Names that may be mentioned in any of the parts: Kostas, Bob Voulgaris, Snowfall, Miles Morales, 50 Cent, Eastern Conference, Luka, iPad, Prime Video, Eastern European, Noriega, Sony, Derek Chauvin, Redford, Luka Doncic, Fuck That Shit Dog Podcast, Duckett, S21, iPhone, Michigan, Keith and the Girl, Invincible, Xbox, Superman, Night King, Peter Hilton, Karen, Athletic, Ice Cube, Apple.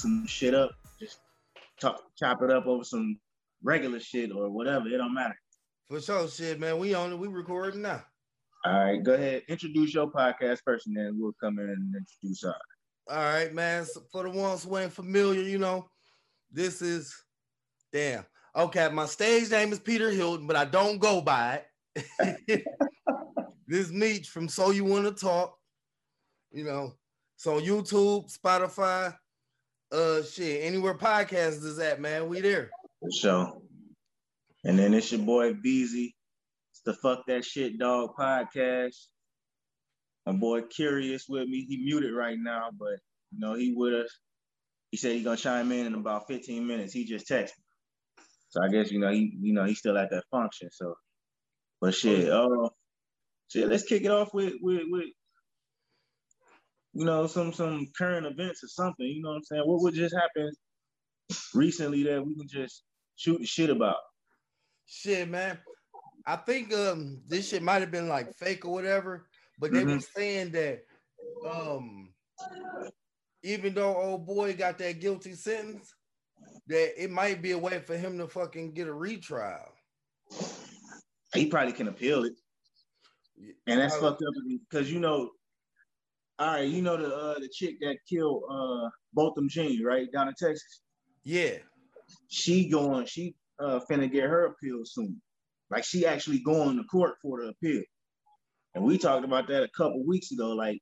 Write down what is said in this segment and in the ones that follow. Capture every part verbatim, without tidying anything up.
some shit up, just talk, chop it up over some regular shit or whatever. It don't matter. For sure, shit, man. We on it. We recording now. All right, go ahead. Introduce your podcast person, then we'll come in and introduce ours. All right, man. So for the ones who ain't familiar, you know, this is damn. Okay, my stage name is Peter Hilton, but I don't go by it. This is Meech from So You Wanna Talk. You know, so YouTube, Spotify, uh, shit, anywhere podcasts is at, man. We there. For sure. And then it's your boy B Z. It's the Fuck That Shit Dog Podcast. My boy Curious with me. He muted right now, but you know he with us. He said he's gonna chime in in about fifteen minutes. He just texted me. So I guess, you know, he, you know, he's still at that function. So, but shit, oh, uh, shit, let's kick it off with, with, with, you know, some, some current events or something. You know what I'm saying? What would just happen recently that we can just shoot the shit about? Shit, man. I think um this shit might have been like fake or whatever, but they mm-hmm. were saying that um even though old boy got that guilty sentence, that it might be a way for him to fucking get a retrial. He probably can appeal it. And that's fucked up because, you know, all right, you know the uh, the chick that killed uh, Botham Jean, right, down in Texas? Yeah. She going, she uh, finna get her appeal soon. Like, she actually going to court for the appeal. And we talked about that a couple weeks ago, like,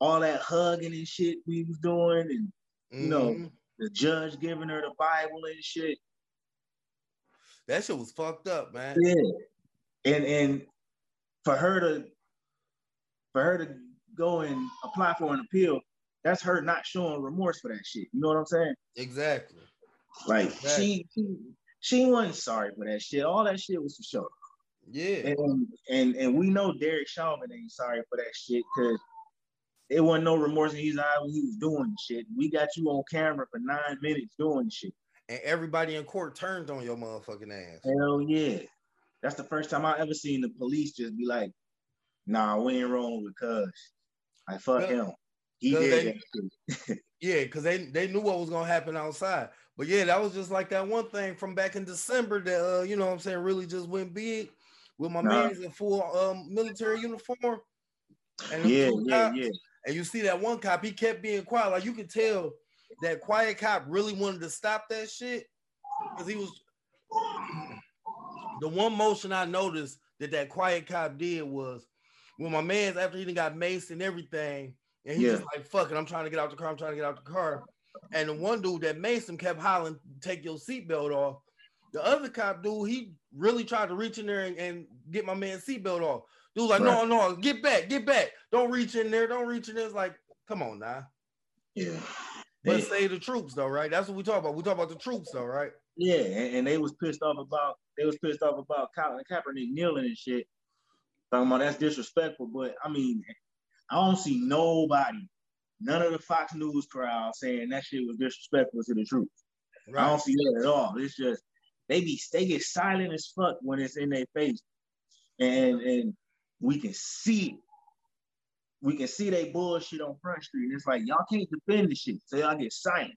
all that hugging and shit we was doing and, you mm-hmm. know, the judge giving her the Bible and shit. That shit was fucked up, man. Yeah. And and for her to for her to go and apply for an appeal, that's her not showing remorse for that shit. You know what I'm saying? Exactly. Like exactly. she she she wasn't sorry for that shit. All that shit was for show. Yeah. And and and we know Derek Chauvin ain't sorry for that shit because it wasn't no remorse in his eye when he was doing shit. We got you on camera for nine minutes doing shit. And everybody in court turned on your motherfucking ass. Hell yeah. That's the first time I ever seen the police just be like, nah, we ain't wrong with cuz. Like, fuck yeah. him. He so did they, that shit. Yeah, because they, they knew what was going to happen outside. But yeah, that was just like that one thing from back in December that, uh, you know what I'm saying, really just went big with my nah. man's in full um, military uniform. And yeah, yeah, yeah. And you see that one cop, he kept being quiet. Like, you could tell that quiet cop really wanted to stop that shit. Because he was... The one motion I noticed that that quiet cop did was when my man's, after he done got maced and everything, and he's yeah. just like, fuck it, I'm trying to get out the car, I'm trying to get out the car. And the one dude that maced him kept hollering, take your seatbelt off. The other cop dude, he really tried to reach in there and, and get my man's seatbelt off. Dude like, right. no, no, get back, get back. Don't reach in there, don't reach in there. It's like, come on now. Yeah. But yeah. save the troops though, right? That's what we talk about. We talk about the troops though, right? Yeah, and, and they was pissed off about, they was pissed off about Colin Kaepernick kneeling and shit. Talking about that's disrespectful, but I mean, I don't see nobody, none of the Fox News crowd saying that shit was disrespectful to the troops. Right. I don't see that at all. It's just, they be, they get silent as fuck when it's in their face. And, and, We can see, we can see they bullshit on Front Street. And it's like, y'all can't defend the shit, so y'all get silent.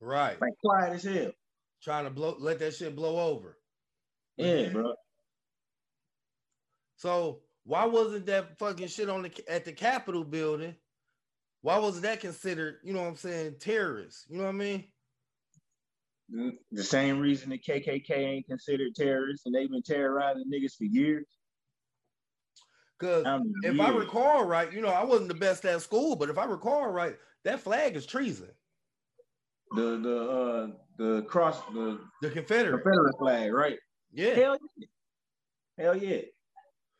Right. Like, quiet as hell. Trying to blow, let that shit blow over. Yeah, yeah, bro. So why wasn't that fucking shit on the at the Capitol building? Why wasn't that considered, you know what I'm saying, terrorists? You know what I mean? The same reason the K K K ain't considered terrorists, and they've been terrorizing niggas for years. Because um, if yeah. I recall right, you know, I wasn't the best at school, but if I recall right, that flag is treason. The the uh, the cross, the, the Confederate. Confederate flag, right? Yeah. Hell yeah. Hell yeah.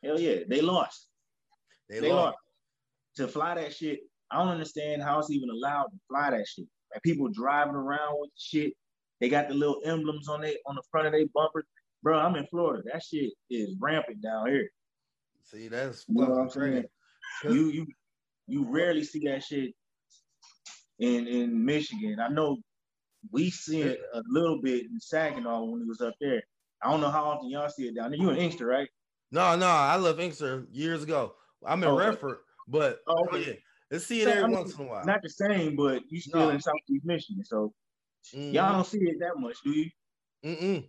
Hell yeah. They lost. They, they lost. lost. To fly that shit, I don't understand how it's even allowed to fly that shit. Like, people driving around with shit. They got the little emblems on they, on the front of their bumpers. Bro, I'm in Florida. That shit is rampant down here. See, that's you know what I'm saying. You you you rarely see that shit in in Michigan. I know we see it a little bit in Saginaw when it was up there. I don't know how often y'all see it down there. You in Inkster, right? No, no, I left Inkster years ago. I'm in oh, Redford, but oh, okay. oh, yeah. Let's see it every I mean, once in a while. Not the same, but you still no. in Southeast Michigan, so mm. y'all don't see it that much, do you? Mm-mm.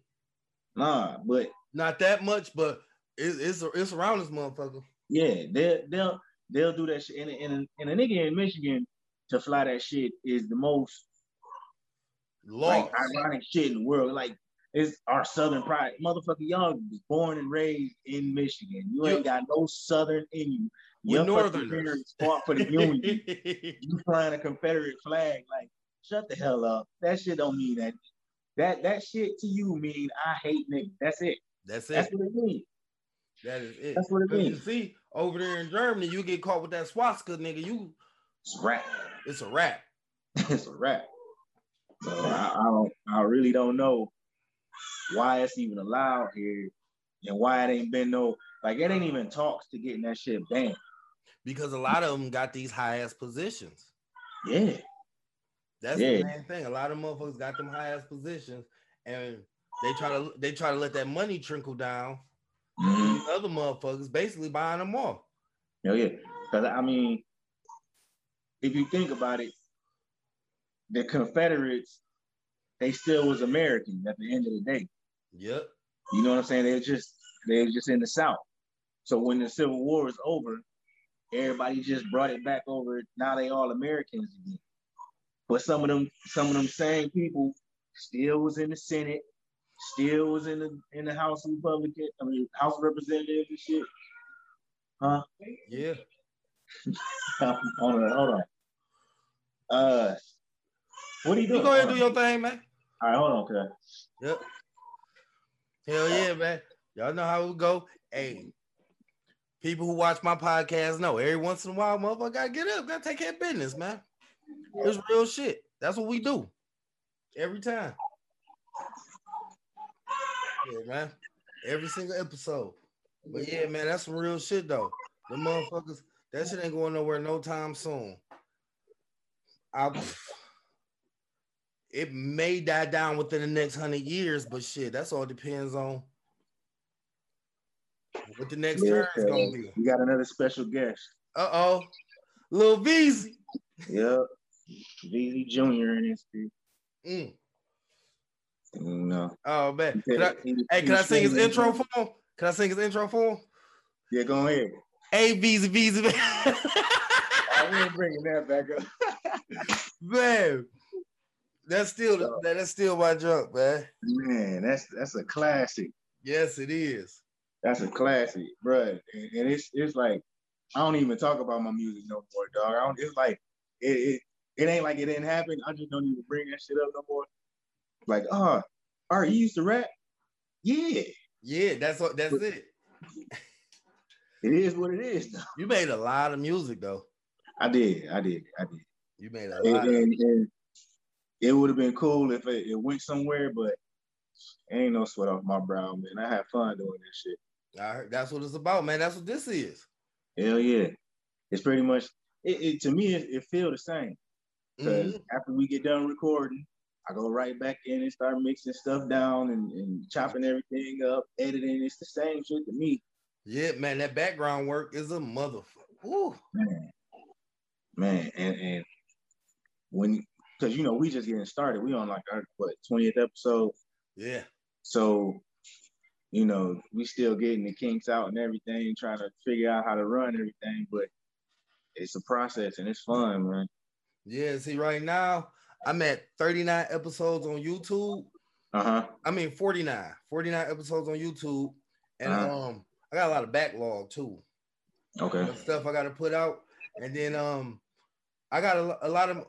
Nah, but not that much, but it, it's it's around this motherfucker. Yeah, they'll they'll they'll do that shit. And, and, and a nigga in Michigan to fly that shit is the most like, ironic shit in the world. Like, it's our Southern pride. Motherfucker, y'all was born and raised in Michigan. You ain't got no Southern in you. Your Northerners. Parents fought for the Union. You flying a Confederate flag. Like, shut the hell up. That shit don't mean that. That that shit to you mean I hate niggas. That's it. That's it. That's what it means. That is it. That's what it means. You see, over there in Germany, you get caught with that swastika, nigga. You, it's a rap. It's a rap. It's a rap. So I, I don't. I really don't know why it's even allowed here, and why it ain't been no like it ain't even talks to getting that shit banned. Because a lot of them got these high ass positions. Yeah. That's yeah. the main thing. A lot of motherfuckers got them high ass positions, and they try to they try to let that money trickle down. Mm-hmm. Other motherfuckers basically buying them off. Oh yeah, because I mean, if you think about it, the Confederates, they still was Americans at the end of the day. Yep. You know what I'm saying? They're just they're just in the South. So when the Civil War was over, everybody just brought it back over. Now they all Americans again. But some of them, some of them same people still was in the Senate, still was in the in the House of Republican, I mean House of Representatives and shit. Huh? Yeah. hold on, hold on. Uh what are you doing? You go ahead and do your thing, man. All right, hold on, cuz. Yep. Hell yeah, man. Y'all know how it go. Hey, people who watch my podcast know every once in a while, motherfucker gotta get up, gotta take care of business, man. It's real shit. That's what we do every time. Yeah, man. Every single episode. But yeah, man, that's some real shit though. The motherfuckers, that shit ain't going nowhere no time soon. I, it may die down within the next hundred years, but shit, that's all depends on what the next yeah, turn is gonna be. We got another special guest. Uh oh, Lil B Z. Yep. B Z Junior in his feet. Mm. No. Oh man. Can I, he, hey, can I sing his intro for him? Can I sing his intro for him? Yeah, go ahead. Hey, B Z, B Z. I ain't bringing that back up, man. That's still so, that, that's still my junk, man. Man, that's that's a classic. Yes, it is. That's a classic, bruh. And, and it's it's like I don't even talk about my music no more, dog. I don't. It's like it. it It ain't like it didn't happen. I just don't even bring that shit up no more. Like, ah, oh, all right, you used to rap? Yeah. Yeah, that's what. That's but, it. It is what it is, though. You made a lot of music, though. I did. I did. I did. You made a lot. And, and, and it would have been cool if it, it went somewhere, but ain't no sweat off my brow, man. I had fun doing that shit. I heard that's what it's about, man. That's what this is. Hell yeah. It's pretty much, it, it to me, it, it feels the same. Because mm-hmm. after we get done recording, I go right back in and start mixing stuff down and, and chopping everything up, editing. It's the same shit to me. Yeah, man, that background work is a motherfucker. Ooh. Man, man, and, and when, because, you know, we just getting started. We on like our, what, twentieth episode? Yeah. So, you know, we still getting the kinks out and everything, trying to figure out how to run everything, but it's a process and it's fun, man. Yeah, see, right now, I'm at thirty-nine episodes on YouTube. Uh-huh. I mean, forty-nine. forty-nine episodes on YouTube. And uh-huh. um, I got a lot of backlog, too. Okay. The stuff I got to put out. And then um, I got a, a lot of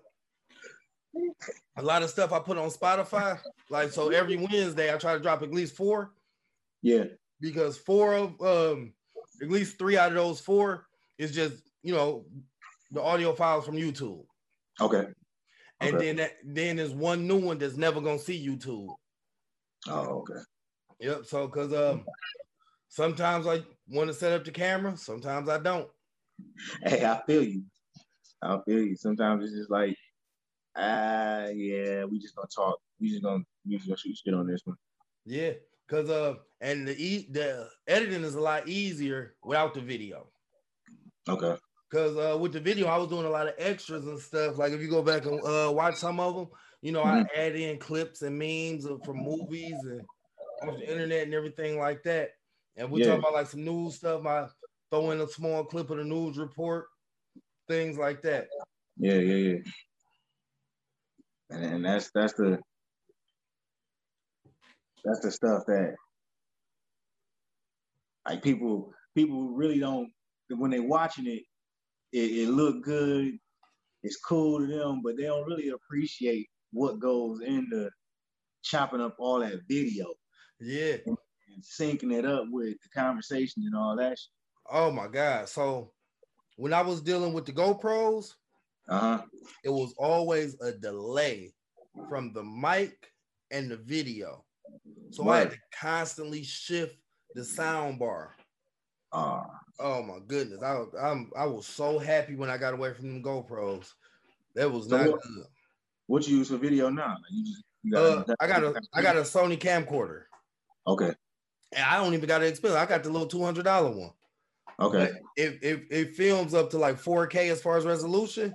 a lot of stuff I put on Spotify. Like, so every Wednesday, I try to drop at least four. Yeah. Because four of, um, at least three out of those four is just, you know, the audio files from YouTube. Okay. And okay. then that, then there's one new one that's never gonna see YouTube. Oh, okay. Yep. So, cause um, sometimes I want to set up the camera, sometimes I don't. Hey, I feel you. I feel you. Sometimes it's just like, ah, uh, yeah, we just gonna talk. We just gonna we just gonna shoot shit on this one. Yeah, cause uh, and the e- the editing is a lot easier without the video. Okay. Because uh, with the video, I was doing a lot of extras and stuff. Like, if you go back and uh, watch some of them, you know, mm-hmm. I add in clips and memes from movies and off the internet and everything like that. And we're yeah. talking about, like, some news stuff. I throw in a small clip of the news report, things like that. Yeah, yeah, yeah. And, and that's that's the that's the stuff that, like, people people really don't, when they're watching it, It, it look good, it's cool to them, but they don't really appreciate what goes into chopping up all that video. Yeah. And, and syncing it up with the conversation and all that shit. Oh, my God. So when I was dealing with the GoPros, uh-huh. it was always a delay from the mic and the video. So right. I had to constantly shift the sound bar. Uh, oh my goodness! I I'm I was so happy when I got away from them GoPros. That was so not what, good. What you use for video now? You just, you got uh, I got a I got a Sony camcorder. Okay. And I don't even got an expensive. I got the little two hundred dollar one. Okay. It, it it films up to like four K as far as resolution,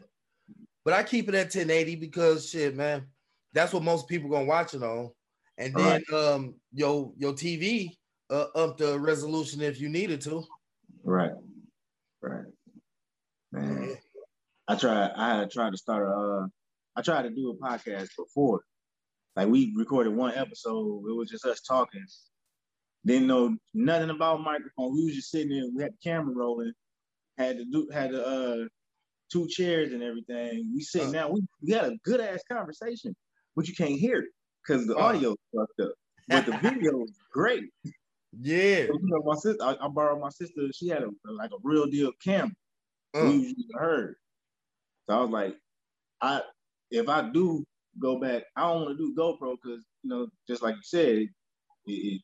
but I keep it at ten eighty because shit, man, that's what most people gonna watch it on. And all then right. um your your T V. Uh, up the resolution if you needed to. Right, right. Man, yeah. I tried. I had tried to start. A, uh, I tried to do a podcast before. Like, we recorded one episode. It was just us talking. Didn't know nothing about microphone. We was just sitting there. We had the camera rolling. Had to do. Had to, uh, two chairs and everything. We sitting uh, down. We, we had a good ass conversation, but you can't hear it because the uh, audio fucked up. But the video was great. Yeah, so, you know, my sister. I, I borrowed my sister. She had a like a real deal camera. Mm. We used her. So I was like, I if I do go back, I don't want to do GoPro because, you know, just like you said, it, it,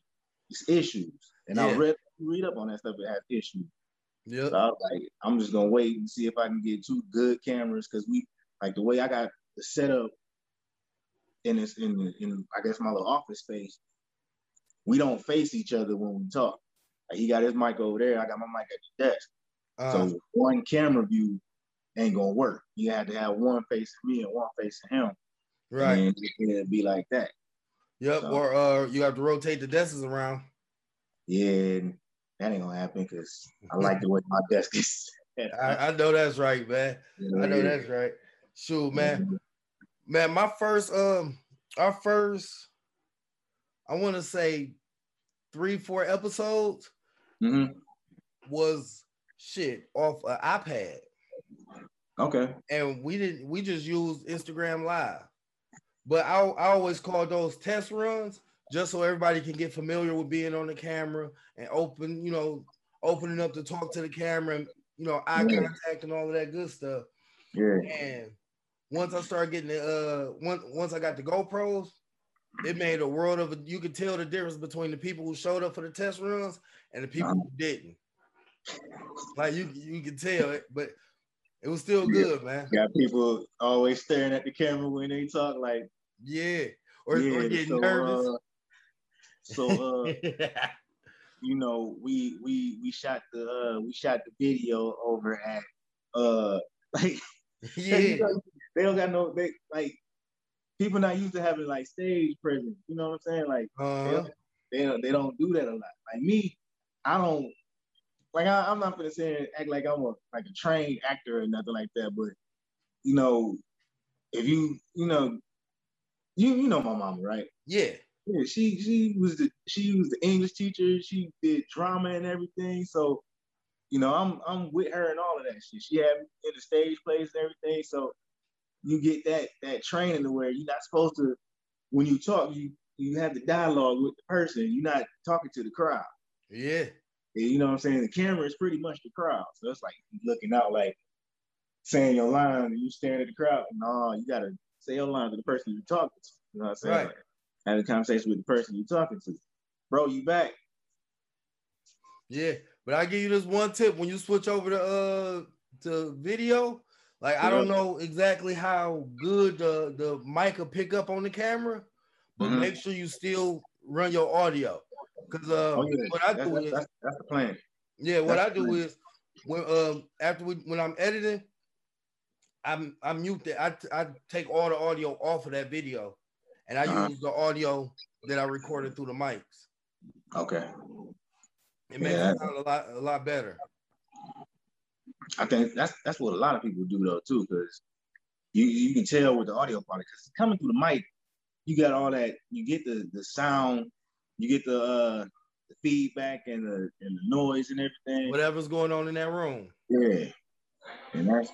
it's issues. And yeah. I read read up on that stuff. It has issues. Yeah. So I was like, I'm just gonna wait and see if I can get two good cameras because we like the way I got the setup in this in the, in I guess my little office space. We don't face each other when we talk. Like, he got his mic over there. I got my mic at the desk. Uh, so one camera view ain't gonna work. You had to have one face of me and one face of him. Right. And it'd be like that. Yep. So, or uh, you have to rotate the desks around. Yeah, that ain't gonna happen because I like the way my desk is. I, I know that's right, man. Yeah. I know that's right. Shoot, man. Mm-hmm. Man, my first um, our first. I want to say three, four episodes mm-hmm. was shit off an iPad. Okay. And we didn't, we just used Instagram Live. But I, I always call those test runs just so everybody can get familiar with being on the camera and open, you know, opening up to talk to the camera and, you know, eye yeah. contact and all of that good stuff. Yeah. And once I started getting the, uh, once, once I got the GoPros, it made a world of a, you could tell the difference between the people who showed up for the test runs and the people who didn't. Like, you you could tell it, but it was still good, man. Got people always staring at the camera when they talk, like, yeah, or, yeah, or getting so, nervous. Uh, so uh you know, we we we shot the uh, we shot the video over at uh like yeah, you know, they don't got no they like people not used to having like stage presence, you know what I'm saying? Like uh-huh. they, they don't they don't do that a lot. Like me, I don't like I, I'm not gonna say act like I'm a like a trained actor or nothing like that. But you know, if you you know you you know my mama, right? Yeah. Yeah. She she was the she was the English teacher. She did drama and everything. So you know I'm I'm with her and all of that shit. She had me in the stage plays and everything. So. You get that that training to where you're not supposed to, when you talk, you you have the dialogue with the person. You're not talking to the crowd. Yeah. And you know what I'm saying? The camera is pretty much the crowd. So it's like looking out, like saying your line and you staring at the crowd. No, you got to say your line to the person you're talking to. You know what I'm saying? Right. Like, have a conversation with the person you're talking to. Bro, you back. Yeah. But I give you this one tip. When you switch over to uh to video, like, I don't know exactly how good the, the mic will pick up on the camera, but mm-hmm. make sure you still run your audio. Because uh, oh, yeah. what I that's, do that's, is... That's the plan. Yeah, what that's I do plan. is when um uh, after we, when I'm editing, I'm I mute that. I I take all the audio off of that video, and I uh-huh. use the audio that I recorded through the mics. Okay. It makes yeah. it sound a lot a lot better. I think that's that's what a lot of people do though too, because you you can tell with the audio quality because it's coming through the mic. You got all that. You get the the sound. You get the, uh, the feedback and the and the noise and everything. Whatever's going on in that room. Yeah, and that's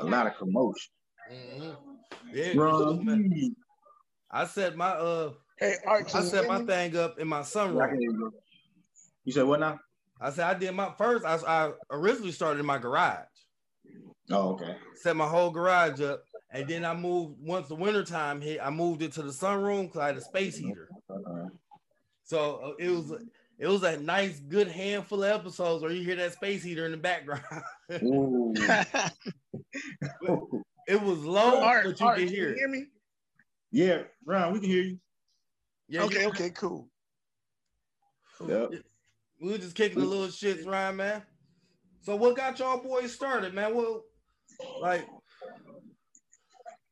a lot of commotion. Mm-hmm. Yeah, bro. I set my uh. Hey, Archie, I set my thing up in my sunroom. You said what now? I said I did my first. I, I originally started in my garage. Oh, okay. Set my whole garage up, and then I moved. Once the winter time hit, I moved it to the sunroom because I had a space heater. Uh-huh. So uh, it was it was a nice, good handful of episodes where you hear that space heater in the background. Ooh. It was low, Art, but you Art, can hear. Can you hear me? Yeah, Ron, we can hear you. Yeah, okay, you okay, cool. Yep. We were just kicking the little shits, Ryan, man. So what got y'all boys started, man? Well, like,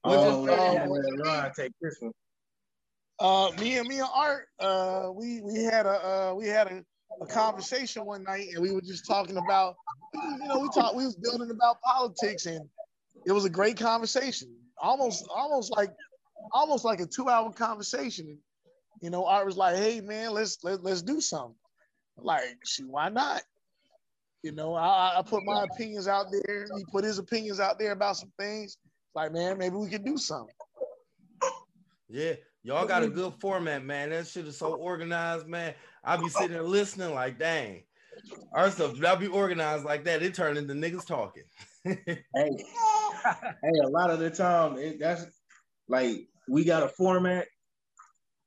what oh, just oh, man, Ryan, take this one. Uh, me and me and Art, uh, we we had a uh, we had a, a conversation one night, and we were just talking about, you know, we talked, we was building about politics, and it was a great conversation, almost almost like almost like a two-hour conversation. You know, Art was like, "Hey, man, let's let, let's do something." Like, why not? You know, I, I put my opinions out there. He put his opinions out there about some things. Like, man, maybe we could do something. Yeah, y'all got a good format, man. That shit is so organized, man. I be sitting there listening like, dang. Our stuff, y'all be organized like that. It turned into niggas talking. hey, hey, a lot of the time, it, that's like, we got a format,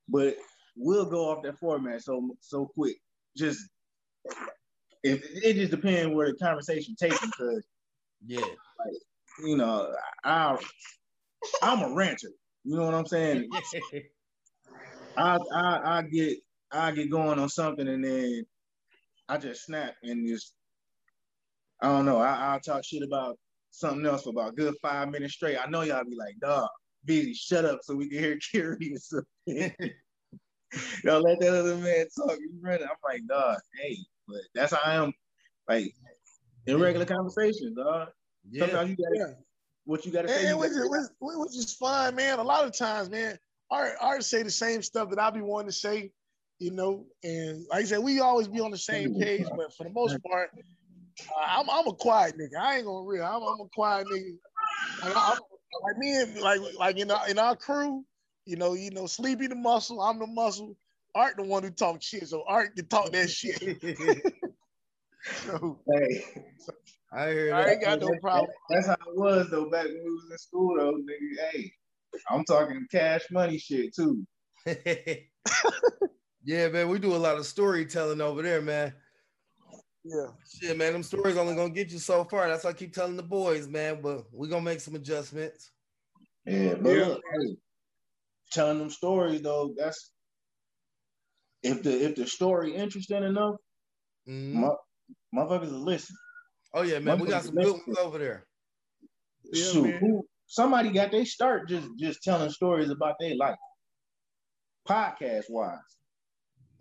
but we'll go off that format so so quick. Just if it just depends where the conversation takes you, because yeah, like, you know, I I'm a rancher. You know what I'm saying? I I I get I get going on something and then I just snap and just I don't know. I I'll talk shit about something else for about a good five minutes straight. I know y'all be like, dog, B Z, shut up so we can hear Curious. Y'all let that other man talk. You ready? I'm like, dog, hey, but that's how I am, like, in regular conversations, dog. Yeah. Sometimes you gotta, yeah. what you gotta say. Hey, which is which is fine, man. A lot of times, man, Art, Art say the same stuff that I be wanting to say, you know. And like I said, we always be on the same page, but for the most part, uh, I'm I'm a quiet nigga. I ain't gonna real. I'm, I'm a quiet nigga. Like, I'm, like me and like like in our, in our crew. You know, you know, Sleepy the muscle, I'm the muscle. Art the one who talks shit, so Art can talk that shit. So, hey, I, hear I ain't got no problem. That's how it was though back when we was in school though, nigga. Hey, I'm talking cash money shit too. Yeah, man, we do a lot of storytelling over there, man. Yeah, shit, man, them stories only gonna get you so far. That's why I keep telling the boys, man. But we are gonna make some adjustments. Yeah, but yeah. Look, hey, telling them stories though, that's if the if the story interesting enough, mm-hmm. my motherfuckers will listen. Oh yeah, man, we got some good ones over there. Shoot, yeah, who, somebody got their start just just telling stories about their life, podcast wise.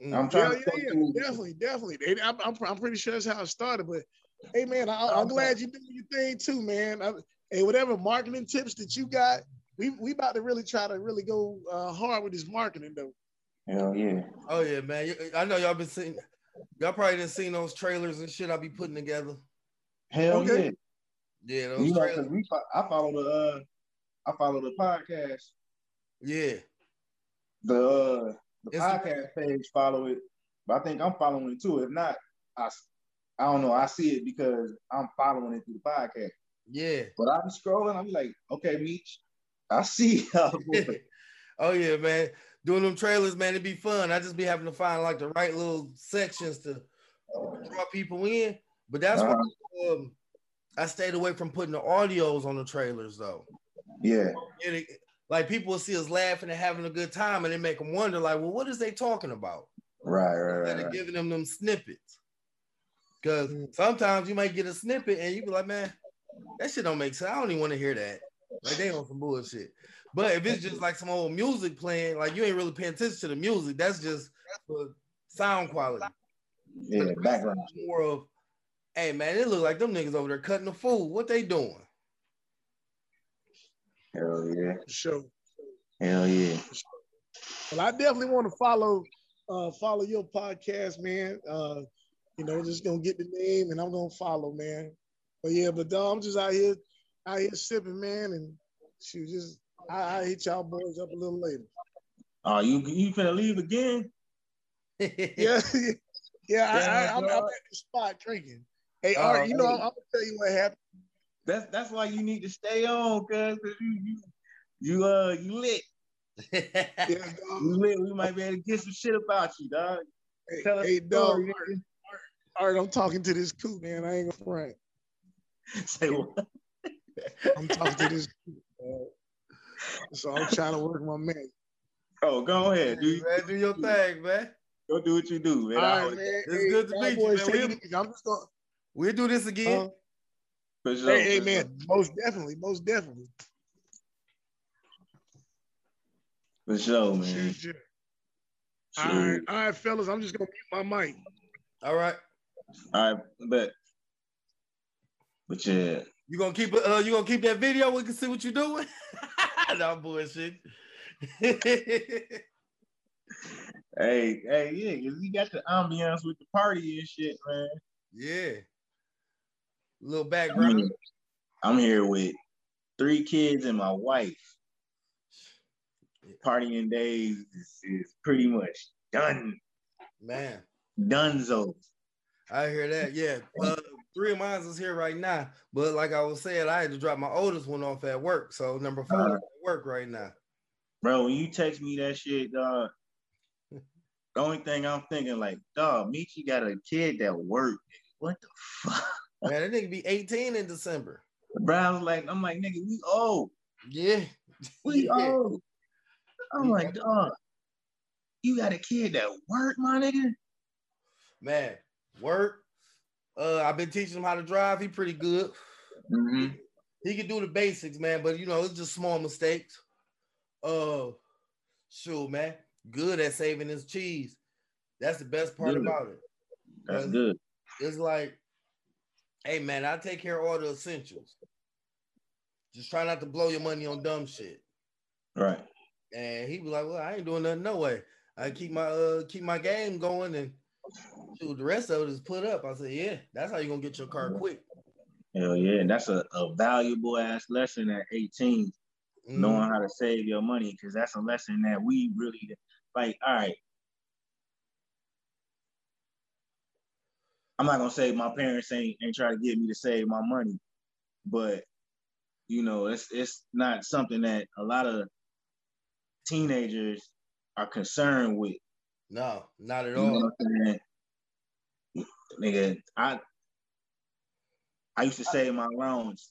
Mm-hmm. I'm trying yeah, to yeah, yeah. definitely, definitely. They, I'm, I'm I'm pretty sure that's how it started. But hey, man, I, I'm glad you're doing your thing too, man. I, hey, whatever marketing tips that you got. We we about to really try to really go uh, hard with this marketing though. Hell yeah. Oh yeah, man. I know y'all been seeing, y'all probably done seen those trailers and shit I be putting together. Hell okay. yeah. Yeah, those you trailers. Know, we, I follow the uh, I follow the podcast. Yeah. The uh, the Instagram. Podcast page follow it, but I think I'm following it too. If not, I I don't know. I see it because I'm following it through the podcast. Yeah. But I be scrolling. I be like, okay, Meech. I see y'all. Oh yeah, man. Doing them trailers, man, it'd be fun. I just be having to find like the right little sections to draw people in. But that's uh-huh. why um, I stayed away from putting the audios on the trailers, though. Yeah. It, like people will see us laughing and having a good time, and it make them wonder, like, well, what is they talking about? Right, right, right. Instead of right. giving them them snippets. Because sometimes you might get a snippet and you be like, man, that shit don't make sense. I don't even want to hear that. Like, they on some bullshit. But if it's just like some old music playing, like you ain't really paying attention to the music. That's just for sound quality. Yeah, the background. More of, hey man, it look like them niggas over there cutting the food. What they doing? Hell yeah. Sure. Hell yeah. Well, I definitely want to follow uh, follow your podcast, man. Uh, you know, just gonna get the name and I'm gonna follow, man. But yeah, but uh, I'm just out here, out here sipping, man, and shoot, just I, I hit y'all boys up a little later. Oh, uh, you you finna leave again? yeah, yeah. I, I, I'm, I'm at the spot drinking. Hey, uh, Art, you know, I'm, I'm gonna tell you what happened. That's that's why you need to stay on, cause you you you uh you lit. yeah, lit. We might be able to get some shit about you, dog. Hey, Tell us hey dog. Art, Art, I'm talking to this coot, man. I ain't gonna front. Say what? I'm talking to this coot, man. So I'm trying to work my man. Oh, go ahead, dude. Man, do your thing, man. Go do what you do, man. All right, man. It's hey, good to meet you, man. We'll, it. I'm just gonna, we'll do this again. Uh, sure, hey, hey man. Sure. Most definitely. Most definitely. For sure, man. Sure, sure. All sure. right, all right, fellas. I'm just gonna mute my mic. All right. All right, but but yeah. You gonna keep uh you gonna keep that video? We can see what you're doing. No bullshit. hey, hey, yeah, because he got the ambiance with the party and shit, man. Yeah. Little background. I'm here, I'm here with three kids and my wife. Partying days is, is pretty much done. Man. Donezo. I hear that, yeah. Uh, three of mine is here right now, but like I was saying, I had to drop my oldest one off at work, so number four uh, is at work right now. Bro, when you text me that shit, dog, the only thing I'm thinking, like, dog, Meechie got a kid that worked. What the fuck? Man, that nigga be eighteen in December. Bro, I was like, I'm like, nigga, we old. Yeah. We yeah. old. I'm yeah. like, dog, you got a kid that worked, my nigga? Man, work. Uh, I've been teaching him how to drive. He pretty good. Mm-hmm. He can do the basics, man, but, you know, it's just small mistakes. Oh, uh, sure, man. Good at saving his cheese. That's the best part good. about it. That's good. It's like, hey, man, I take care of all the essentials. Just try not to blow your money on dumb shit. Right. And he was like, well, I ain't doing nothing, no way. I keep my uh keep my game going and shoot, the rest of it is put up. I said, yeah, that's how you're going to get your car quick. Hell yeah, and that's a, a valuable-ass lesson at eighteen. Mm-hmm. Knowing how to save your money, because that's a lesson that we really like. All right, I'm not gonna say my parents ain't ain't try to get me to save my money, but you know, it's it's not something that a lot of teenagers are concerned with. No, not at all. You know what I'm saying? Nigga, I I used to save my loans,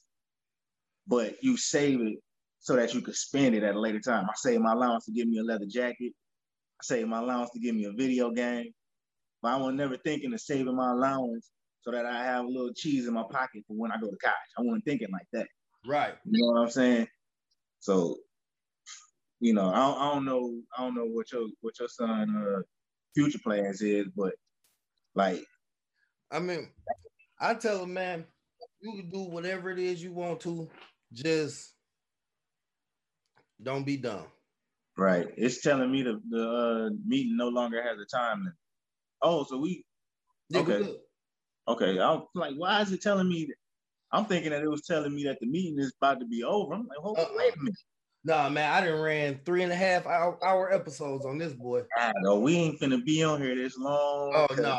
but you save it so that you could spend it at a later time. I saved my allowance to give me a leather jacket. I saved my allowance to give me a video game. But I was never thinking of saving my allowance so that I have a little cheese in my pocket for when I go to college. I wasn't thinking like that. Right. You know what I'm saying? So, you know, I don't, I don't know, I don't know what your what your son's uh, future plans is, but like, I mean, I tell him, man, you can do whatever it is you want to, just don't be dumb. Right. It's telling me the, the uh, meeting no longer has a time limit. Oh, so we... Yeah, okay. We okay. I'm like, why is it telling me... That? I'm thinking that it was telling me that the meeting is about to be over. I'm like, hold on, uh, wait a minute. Nah, man, I done ran three and a half hour, hour episodes on this boy. I know. We ain't finna be on here this long. Oh, no.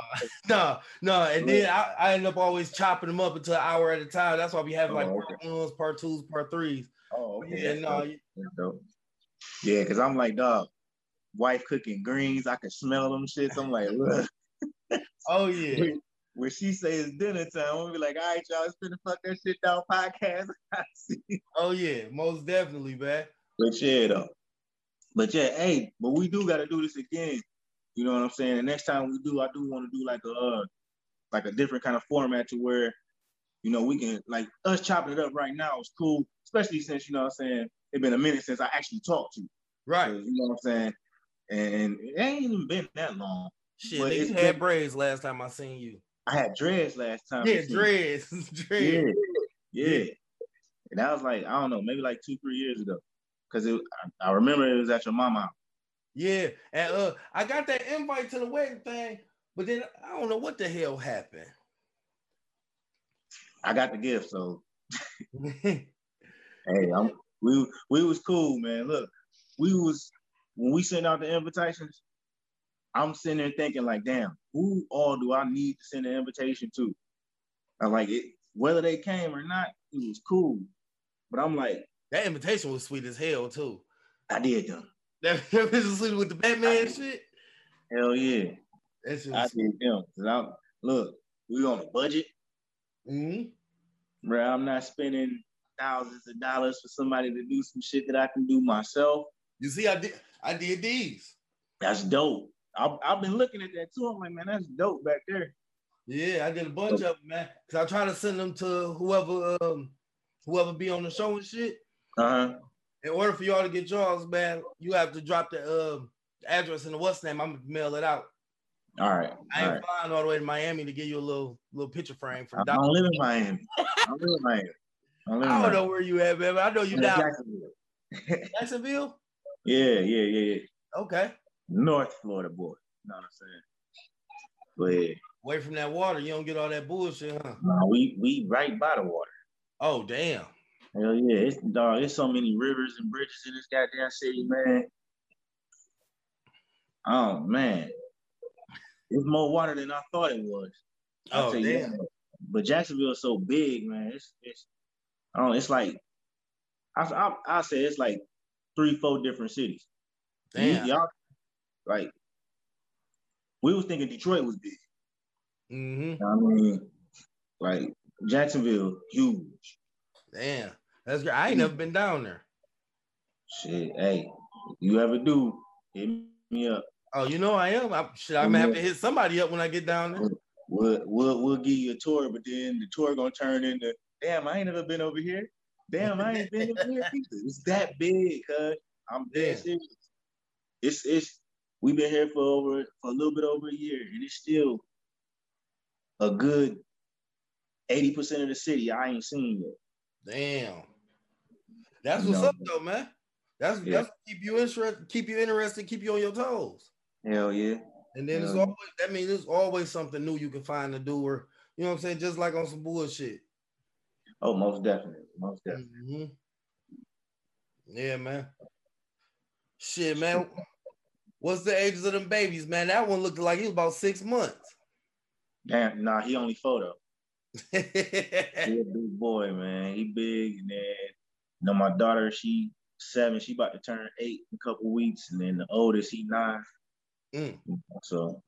No, no. And then I, I end up always chopping them up into an hour at a time. That's why we have like oh, okay. part ones, part twos, part threes. Oh, okay. Yeah, no, dope. Yeah, because I'm like, dog, wife cooking greens. I can smell them shits. I'm like, look. Oh, yeah. When, when she says dinner time, we'll be like, all right, y'all, it's been the Fuck That Shit Dog Podcast. Oh, yeah, most definitely, man. But yeah, though. But yeah, hey, but we do got to do this again. You know what I'm saying? The next time we do, I do want to do like a, uh, like a different kind of format to where, you know, we can, like, us chopping it up right now is cool, especially since, you know what I'm saying, it's been a minute since I actually talked to you. Right. You know what I'm saying? And it ain't even been that long. Shit, but you had been, braids last time I seen you. I had dreads last time. Yeah, dreads. dreads. Yeah. yeah. And that was like, I don't know, maybe like two, three years ago. Because I, I remember it was at your mama's house. Yeah. And uh, I got that invite to the wedding thing, but then I don't know what the hell happened. I got the gift, so hey, I'm, we we was cool, man. Look, we was when we sent out the invitations, I'm sitting there thinking like, damn, who all do I need to send an invitation to? I'm like, it, whether they came or not, it was cool. But I'm like, that invitation was sweet as hell too. I did them. That was sweet with the Batman shit. Hell yeah, that's I sweet. did them. Cause I, look, we on a budget. Mm-hmm. Bro, I'm not spending thousands of dollars for somebody to do some shit that I can do myself. You see, I did I did these. That's dope. I've, I've been looking at that too. I'm like, man, that's dope back there. Yeah, I did a bunch dope. of them, man. Cause I try to send them to whoever um, whoever be on the show and shit. Uh-huh. In order for y'all to get yours, man, you have to drop the uh, address in the what's name. I'm gonna mail it out. All right. I ain't all right. flying all the way to Miami to give you a little little picture frame from. I don't live in Miami. I don't live in Miami. I don't, I don't Miami. know where you at, man. I know you I'm down. Jacksonville. Jacksonville? Yeah, yeah, yeah, yeah. Okay. North Florida boy. You know what I'm saying? But yeah. Away from that water, you don't get all that bullshit, huh? Nah, we we right by the water. Oh damn. Hell yeah. It's dog, there's so many rivers and bridges in this goddamn city, man. Oh man. It's more water than I thought it was. Oh damn! You know, but Jacksonville is so big, man. It's it's I don't. It's like I I, I say it's like three, four different cities. Damn, y'all like we was thinking Detroit was big. Mm-hmm. I mean, like Jacksonville, huge. Damn, that's great. I ain't never been down there. Shit, hey, if you ever do, hit me up. Oh, you know I am. I, shit, I'm gonna have to hit somebody up when I get down there. We'll, we'll we'll give you a tour, but then the tour gonna turn into damn. I ain't never been over here. Damn, I ain't been over here. It's that big, cuz I'm dead serious. It's it's we've been here for over for a little bit over a year, and it's still a good eighty percent of the city I ain't seen yet. Damn, that's what's up though, man. That's yeah. that's keep you interested, keep you interested, keep you on your toes. Hell yeah. And then Hell it's always, that means there's always something new you can find to do, or, you know what I'm saying, just like on some bullshit. Oh, most definitely. Most definitely. Mm-hmm. Yeah, man. Shit, man. What's the ages of them babies, man? That one looked like he was about six months. Damn, nah, he only photo. He a big boy, man. He big. And then, you know, my daughter, she seven, she about to turn eight in a couple weeks, and then the oldest, he nine. Mm. So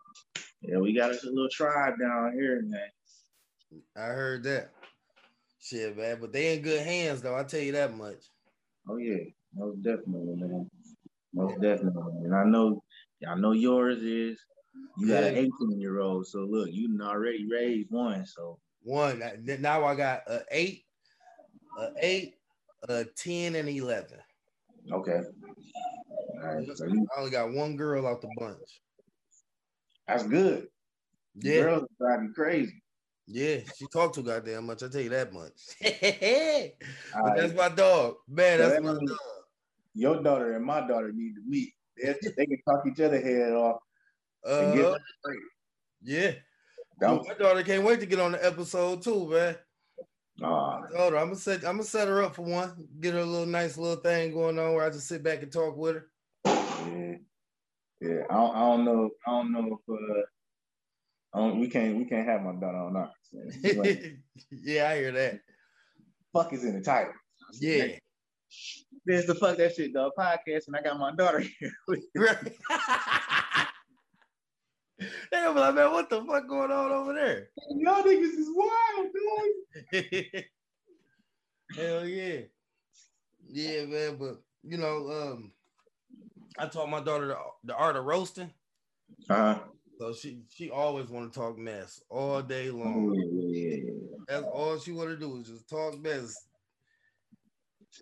yeah, we got us a little tribe down here, man. I heard that. Shit, man, but they in good hands though, I tell you that much. Oh yeah, most definitely, man. Most yeah. definitely. And I know I know yours is you got yeah. an eighteen year old, so look, you already raised one, so one. Now I got a eight, a eight, a ten, and eleven. Okay. All right. So you, I only got one girl out the bunch. That's good. Yeah. Girls driving crazy. Yeah, she talked too goddamn much. I tell you that much. But right. That's my dog, man. So that's that my dog. Your daughter and my daughter need to meet. They, they can talk each other head off. Uh, get yeah. Dude, my daughter can't wait to get on the episode too, man. Oh, I'm gonna set I'm gonna set her up for one, get her a little nice little thing going on where I just sit back and talk with her. Yeah, yeah. I don't, I don't know. I don't know if uh, I don't, we can't we can't have my daughter on ours. Like, yeah, I hear that. Fuck is in the title. Yeah, like, there's the Fuck That Shit Dog Podcast, and I got my daughter here. Right. They were like, man, what the fuck going on over there? Y'all niggas is wild, dude. Hell yeah. Yeah, man, but, you know, um, I taught my daughter the, the art of roasting. Uh-huh. So she she always want to talk mess all day long. That's all she want to do is just talk mess.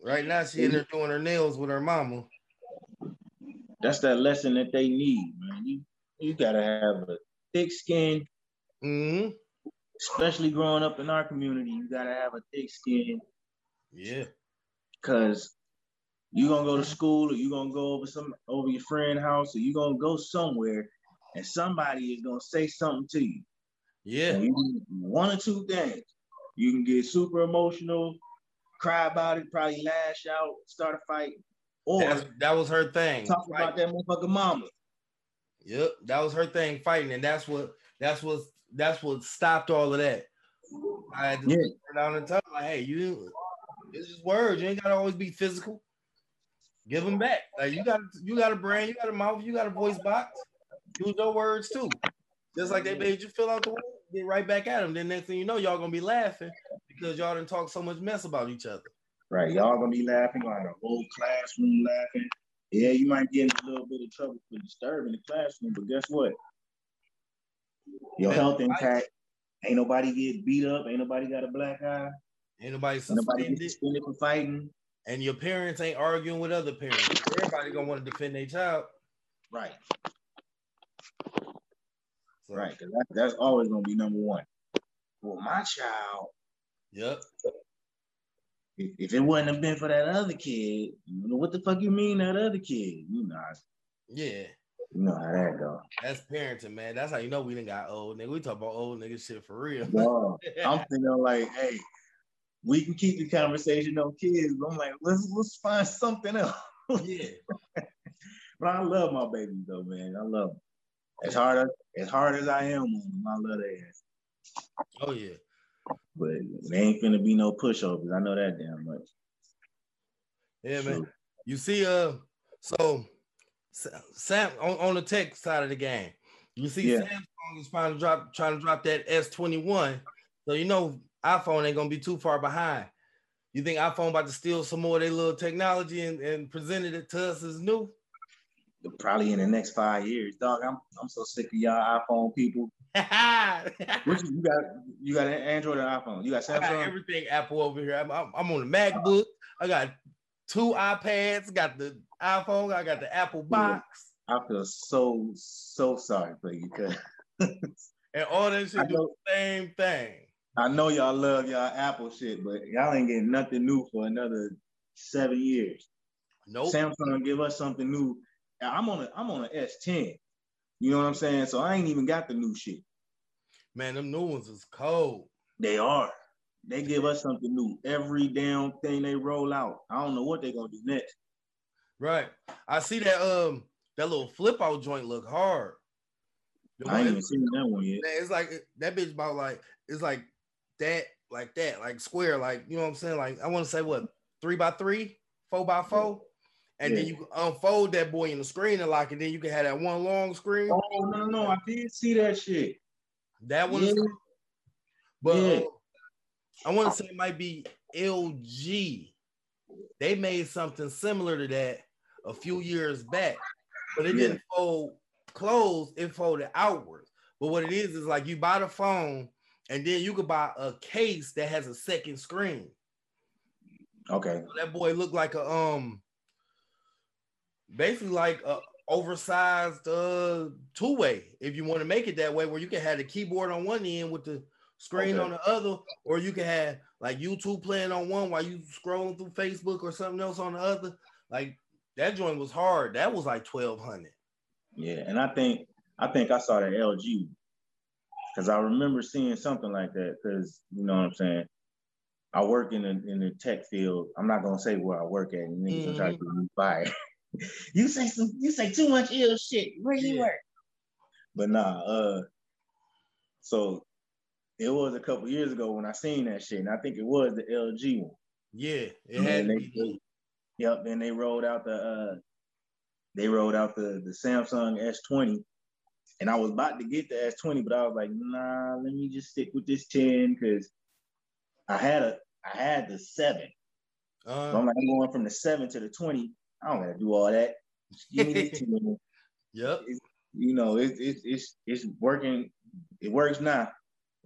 Right now she in there doing her nails with her mama. That's that lesson that they need, man. You you gotta have a thick skin. Mm-hmm. Especially growing up in our community, you gotta have a thick skin. Yeah. Cause you gonna go to school, or you gonna go over some over your friend's house, or you gonna go somewhere, and somebody is gonna say something to you. Yeah. You, one or two things. You can get super emotional, cry about it, probably lash out, start a fight, or That's, that was her thing. Talk fighting. About that motherfucking mama. Yep, that was her thing, fighting, and that's what that's what that's what stopped all of that. I had to yeah. turn down and tell her, like, hey, you, this is words. You ain't gotta always be physical. Give them back. Like you got you got a brand, you got a mouth, you got a voice box. Use your words too. Just like they made you fill out the words, get right back at them. Then next thing you know, y'all gonna be laughing. Because y'all done talk so much mess about each other. Right, y'all gonna be laughing, like a whole classroom laughing. Yeah, you might get in a little bit of trouble for disturbing the classroom, but guess what? Your health impact, ain't nobody get beat up, ain't nobody got a black eye. Ain't nobody suspended for fighting. And your parents ain't arguing with other parents. Everybody gonna wanna defend their child. Right. So. Right, because that, that's always gonna be number one. Well, my child, Yep. If, if it wouldn't have been for that other kid, you know, what the fuck you mean that other kid? You know. Yeah. You know how that go. That's parenting, man. That's how you know we done got old, nigga. We talk about old nigga shit for real. No, I'm thinking like, hey, we can keep the conversation on kids. But I'm like, let's let's find something else. Yeah. But I love my babies though, man. I love them. As hard as, as hard as I am on them, I love their ass. Oh yeah. But they ain't gonna be no pushovers. I know that damn much. Yeah, man. Sure. You see, uh, so Sam on, on the tech side of the game, you see, yeah. Samsung is trying to drop trying to drop that S twenty-one. So you know, iPhone ain't gonna be too far behind. You think iPhone about to steal some more of their little technology and, and presented it to us as new? Probably in the next five years, dog. I'm I'm so sick of y'all iPhone people. Which you got? You got an Android or iPhone? You got Samsung? I got everything Apple over here. I'm, I'm, I'm on the MacBook. I got two iPads. Got the iPhone. I got the Apple box. I feel so so sorry for you, cause and all that shit do the same thing. I know y'all love y'all Apple shit, but y'all ain't getting nothing new for another seven years. Nope. Samsung give us something new. I'm on a I'm on an S ten. You know what I'm saying? So I ain't even got the new shit. Man, them new ones is cold. They are. They give us something new. Every damn thing they roll out. I don't know what they're gonna do next. Right. I see that um that little flip out joint look hard. The I ain't even seen that one yet. It's like that bitch about like it's like that, like that, like square, like you know what I'm saying? Like I want to say what three by three, four by four. And yeah. then you unfold that boy in the screen and lock it. Then you can have that one long screen. Oh, no, no, I did see that shit. That one. Yeah. Is, but yeah. I want to say it might be L G. They made something similar to that a few years back. But it yeah. didn't fold closed. It folded outwards. But what it is is like you buy the phone and then you could buy a case that has a second screen. Okay. So that boy looked like a... um. Basically, like a oversized uh, two-way, if you want to make it that way, where you can have the keyboard on one end with the screen okay. on the other, or you can have like YouTube playing on one while you scrolling through Facebook or something else on the other. Like that joint was hard. That was like twelve hundred. Yeah, and I think I think I saw the L G because I remember seeing something like that. Because you know what I'm saying. I work in the in the tech field. I'm not gonna say where I work at. And niggas mm-hmm. try to get me fired. You say some, you say too much ill shit. Where you yeah. work? But nah, uh, so it was a couple years ago when I seen that shit, and I think it was the L G one. Yeah, it had. They, they, yep, and they rolled out the, uh, they rolled out the the Samsung S twenty, and I was about to get the S twenty, but I was like, nah, let me just stick with this ten because I had a I had the seven. Um, so I'm like going from the seven to the twenty. I don't gotta do all that. Just give me the two. Yep. It's, you know, it, it, it's it's working. It works now.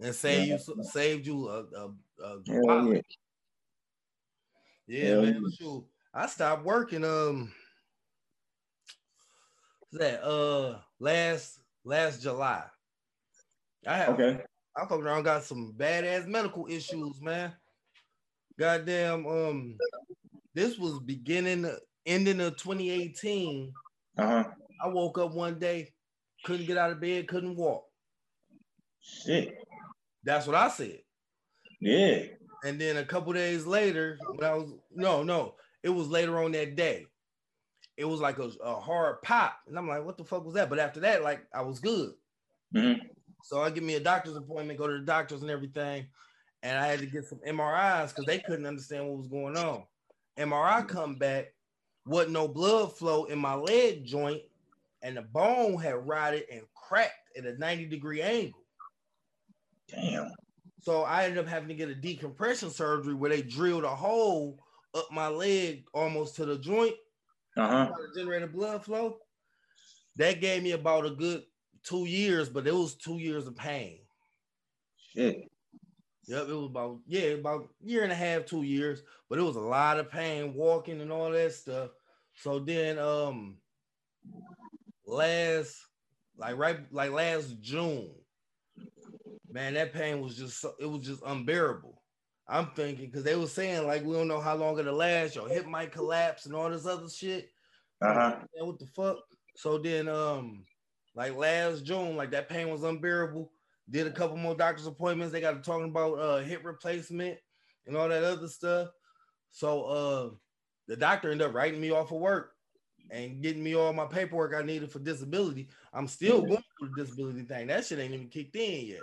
And save yeah. you saved you a, a, a yeah, yeah man. Yeah. Shoot. I stopped working. Um, that uh last last July. I have, okay. I fucked around, got some badass medical issues, man. Goddamn. Um, this was beginning, ending of twenty eighteen. Uh-huh. I woke up one day, couldn't get out of bed, couldn't walk. Shit. That's what I said. Yeah. And then a couple days later, when I was no, no, it was later on that day. It was like a, a hard pop, and I'm like, "What the fuck was that?" But after that, like, I was good. Mm-hmm. So I give me a doctor's appointment, go to the doctors and everything, and I had to get some M R Is because they couldn't understand what was going on. M R I come back, wasn't no blood flow in my leg joint, and the bone had rotted and cracked at a ninety degree angle. Damn. So I ended up having to get a decompression surgery where they drilled a hole up my leg almost to the joint. Uh-huh. To generate a blood flow. That gave me about a good two years, but it was two years of pain. Shit. Yep, it was about, yeah, about a year and a half, two years, but it was a lot of pain, walking and all that stuff. So then um, last, like right, like last June, man, that pain was just, so, it was just unbearable. I'm thinking, because they were saying, like, we don't know how long it'll last, your hip might collapse and all this other shit. Uh-huh. Like, what the fuck? So then, um, like last June, like that pain was unbearable. Did a couple more doctor's appointments. They got to talking about uh, hip replacement and all that other stuff. So uh, the doctor ended up writing me off of work and getting me all my paperwork I needed for disability. I'm still going through the disability thing. That shit ain't even kicked in yet.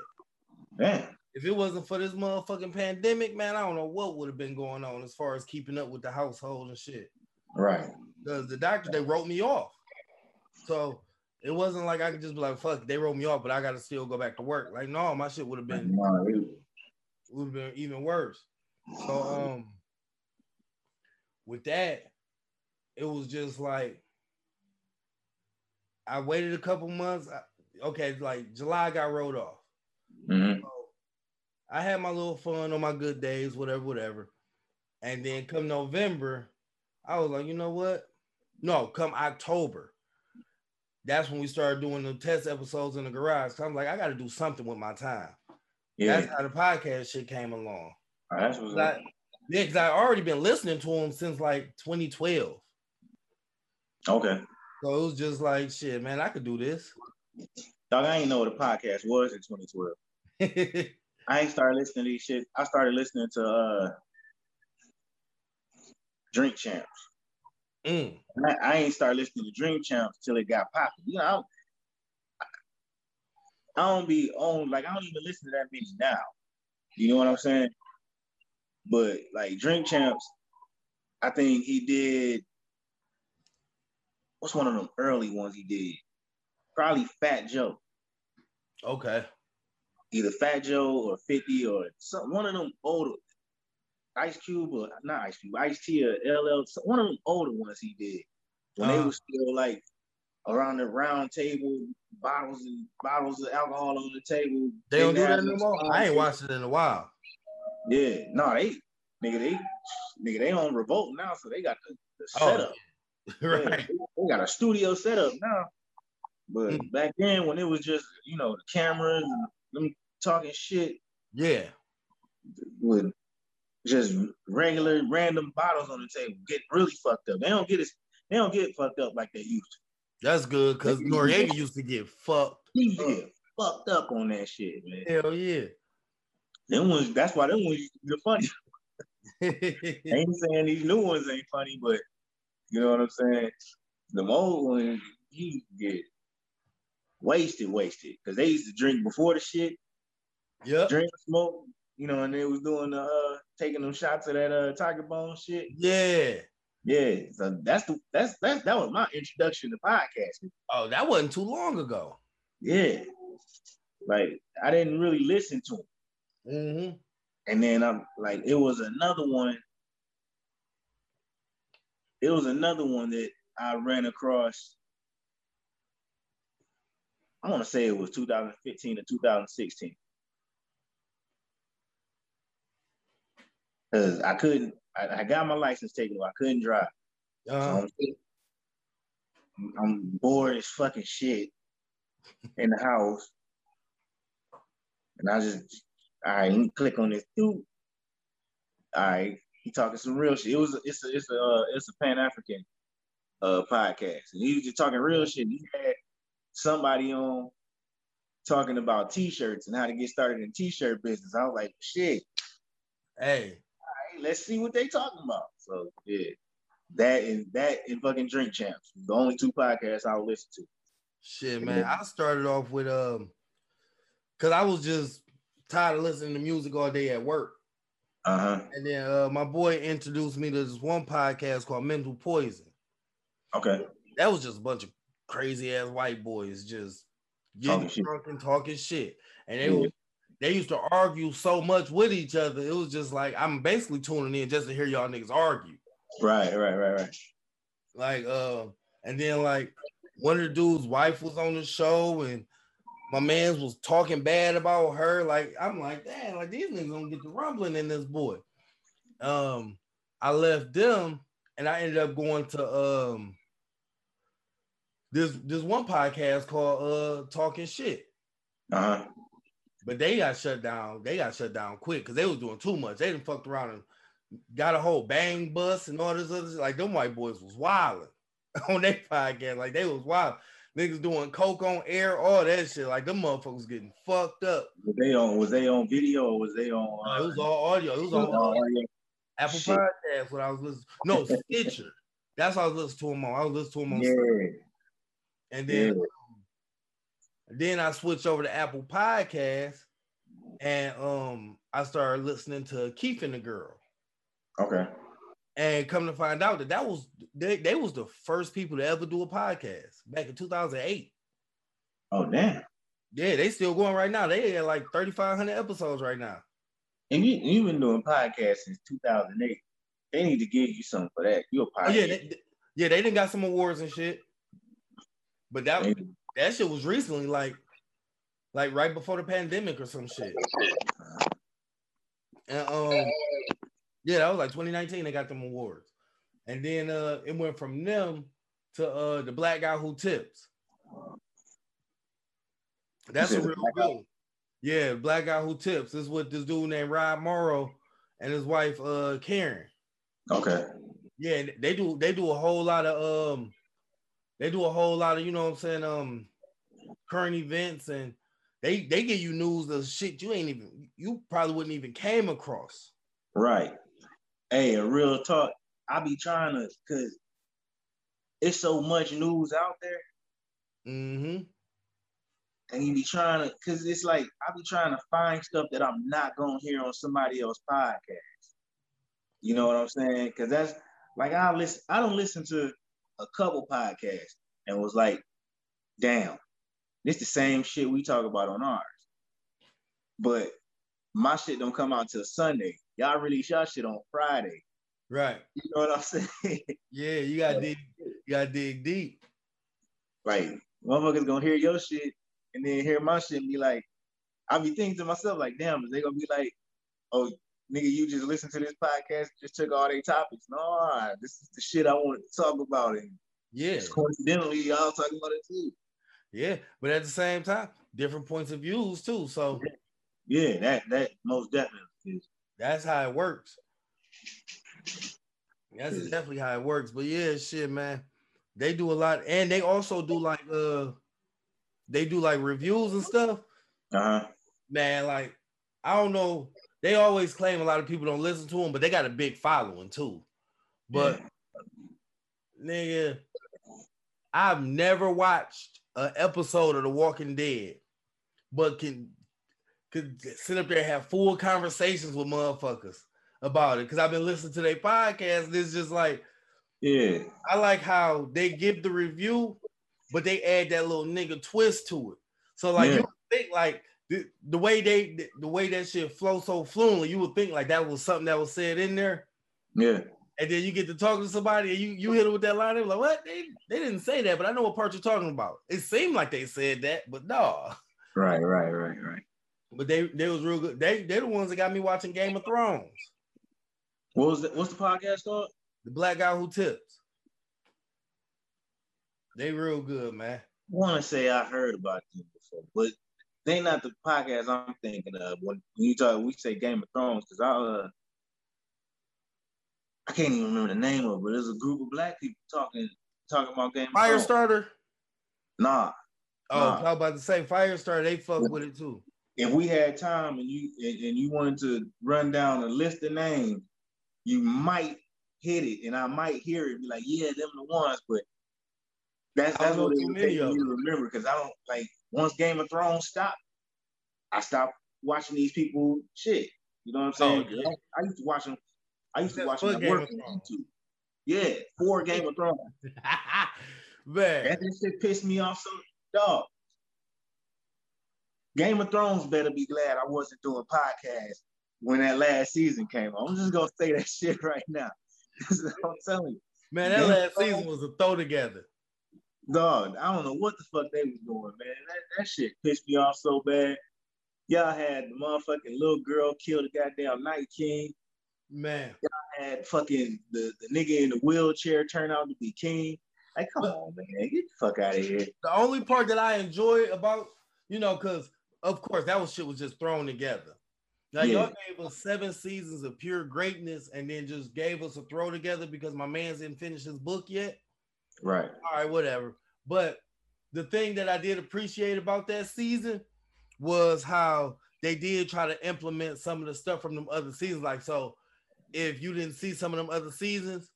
Man. If it wasn't for this motherfucking pandemic, man, I don't know what would have been going on as far as keeping up with the household and shit. Right. Because the doctor, they wrote me off. So it wasn't like I could just be like, fuck, they wrote me off, but I got to still go back to work. Like, no, my shit would have been, would have been even worse. So um, with that, it was just like, I waited a couple months. I, okay, like July got rolled off. Mm-hmm. So I had my little fun on my good days, whatever, whatever. And then come November, I was like, you know what? No, come October. That's when we started doing the test episodes in the garage. So I'm like, I got to do something with my time. Yeah. That's how the podcast shit came along. Oh, that's what's I, yeah, because I already been listening to them since like twenty twelve. Okay. So it was just like, shit, man, I could do this. Dog, I didn't know what a podcast was in twenty twelve. I ain't started listening to these shit. I started listening to uh, Drink Champs. Mm. I, I ain't started listening to Dream Champs till it got popping. You know, I, I don't be on, like, I don't even listen to that bitch now. You know what I'm saying? But like Dream Champs, I think he did, what's one of them early ones he did? Probably Fat Joe. Okay. Either Fat Joe or fifty or some, one of them older. Ice Cube or not Ice Cube, Ice T or L L, one of them older ones he did when uh-huh. they were still like around the round table, bottles and bottles of alcohol on the table. They, they don't do that anymore. I ain't watched it in a while. Yeah, no, they nigga they nigga they on Revolt now, so they got the, the setup. Oh. Right, yeah, they, they got a studio setup now. But mm. back then, when it was just you know the cameras and them talking shit, yeah, with just regular random bottles on the table get really fucked up. They don't get as, they don't get fucked up like they used to. That's good because Noriega used to get fucked. He up. Get fucked up on that shit, man. Hell yeah. Them ones, that's why them ones used to be funny. I ain't saying these new ones ain't funny, but you know what I'm saying. The old ones, you get wasted, wasted because they used to drink before the shit. Yeah. Drink, smoke. You know, and they was doing the uh, taking them shots of that uh, tiger bone shit. Yeah, yeah. So that's the that's that's that was my introduction to podcasting. Oh, that wasn't too long ago. Yeah, like I didn't really listen to them. Mm-hmm. And then I'm like, it was another one. It was another one that I ran across. I want to say it was two thousand fifteen to two thousand sixteen. Because I couldn't, I, I got my license taken away. I couldn't drive. Um, so I'm, I'm bored as fucking shit in the house. And I just, all right, let me click on this dude. All right, he talking some real shit. It was, it's a, it's a, uh, it's a Pan-African uh, podcast. And he was just talking real shit. He had somebody on talking about t-shirts and how to get started in t-shirt business. I was like, shit. Hey. All right, let's see what they talking about. So, yeah. That and that and fucking Drink Champs. The only two podcasts I'll listen to. Shit, man. I started off with, um, because I was just tired of listening to music all day at work. Uh-huh. And then uh, my boy introduced me to this one podcast called Mental Poison. Okay. That was just a bunch of crazy ass white boys just getting talking drunk shit. and talking shit. And they, yeah. was, they used to argue so much with each other. It was just like, I'm basically tuning in just to hear y'all niggas argue. Right, right, right, right. Like, uh, and then like one of the dudes' wife was on the show and my man's was talking bad about her. Like, I'm like, damn, like these niggas gonna get the rumbling in this boy. Um, I left them and I ended up going to um this this one podcast called uh Talking Shit. Uh-huh. But they got shut down, they got shut down quick because they was doing too much. They done fucked around and got a whole bang bus and all this other shit. Like them white boys was wilding on their podcast. Like they was wild. Niggas doing coke on air, all that shit. Like them motherfuckers getting fucked up. Was they on? Was they on video? Or was they on? Uh, no, it was all audio. It was on audio. Apple shit. Podcasts. What I was listening. No, Stitcher. That's what I was listening to them on. I was listening to them on. Yeah. And then, yeah. um, then I switched over to Apple Podcasts, and um, I started listening to Keith and the Girl. Okay. And come to find out that that was they, they was the first people to ever do a podcast back in two thousand eight. Oh damn! Yeah, they still going right now. They had like thirty-five hundred episodes right now. And you you've been doing podcasts since two thousand eight. They need to give you something for that. You a podcast? Oh, yeah, they, yeah. They done got some awards and shit. But that Maybe. that shit was recently, like like right before the pandemic or some shit. And um. Yeah, that was like twenty nineteen, they got them awards. And then uh, it went from them to uh, The Black Guy Who Tips. That's a real good. Yeah, Black Guy Who Tips. This is with this dude named Rob Morrow and his wife, uh, Karen. Okay. Yeah, they do they do a whole lot of, um, they do a whole lot of, you know what I'm saying, um, current events. And they, they give you news of shit you ain't even, you probably wouldn't even came across. Right. Hey, a real talk. I be trying to, cause it's so much news out there. Mm-hmm. And you be trying to, cause it's like I be trying to find stuff that I'm not gonna hear on somebody else's podcast. You know what I'm saying? Cause that's like I listen. I don't listen to a couple podcasts and was like, damn, this the same shit we talk about on ours. But my shit don't come out till Sunday. Y'all release y'all shit on Friday. Right. You know what I'm saying? Yeah, you gotta dig, you gotta dig deep. Like, motherfuckers gonna hear your shit and then hear my shit and be like, I be thinking to myself, like, damn, they gonna be like, oh, nigga, you just listened to this podcast, just took all their topics. No, all right, this is the shit I wanted to talk about. And yeah. Just coincidentally, y'all talking about it too. Yeah, but at the same time, different points of views too. So yeah, that that most definitely is. That's how it works. That's definitely how it works. But yeah, shit, man. They do a lot. And they also do like, uh, they do like reviews and stuff. Uh-huh. Man, like, I don't know. They always claim a lot of people don't listen to them, but they got a big following too. But, yeah. Nigga, I've never watched an episode of The Walking Dead, but can... could sit up there and have full conversations with motherfuckers about it. Cause I've been listening to their podcast. And it's just like, yeah, I like how they give the review, but they add that little nigga twist to it. So like, yeah. You would think like the, the way they, the, the way that shit flows so fluently, you would think like that was something that was said in there. Yeah. And then you get to talk to somebody and you, you hit them with that line. They were like, what? They, they didn't say that, but I know what part you're talking about. It seemed like they said that, but no. Right, right, right, right. But they they was real good. They, they're the ones that got me watching Game of Thrones. What was the, what's the podcast called? The Black Guy Who Tips. They real good, man. I want to say I heard about them before, but they not the podcast I'm thinking of. When you talk, we say Game of Thrones, because I, uh, I can't even remember the name of it, but there's a group of black people talking talking about Game of Thrones. Firestarter? Nah. Oh, nah. I was about to say Firestarter, they fuck with it too. If we had time and you and, and you wanted to run down a list of names, you might hit it, and I might hear it and be like, yeah, them the ones, but that's that's what it takes me to remember, because I don't, like, once Game of Thrones stopped, I stopped watching these people shit. You know what I'm saying? Oh, yeah. I, I used to watch them. I used to watch them work on YouTube. Yeah, for Game of Thrones. Man, that shit pissed me off. So, dog, Game of Thrones better be glad I wasn't doing podcasts when that last season came on. I'm just gonna say that shit right now. That's what I'm telling you. Man, that Game last Thrones, season was a throw together. Dog, I don't know what the fuck they was doing, man. That, that shit pissed me off so bad. Y'all had the motherfucking little girl kill the goddamn Night King. Man. Y'all had fucking the, the nigga in the wheelchair turn out to be king. Like, come on, man. Get the fuck out of here. The only part that I enjoyed about, you know, because, of course, that was shit was just thrown together. Now, yeah. Y'all gave us seven seasons of pure greatness and then just gave us a throw together because my man's didn't finish his book yet. Right. All right, whatever. But the thing that I did appreciate about that season was how they did try to implement some of the stuff from them other seasons. Like, so if you didn't see some of them other seasons,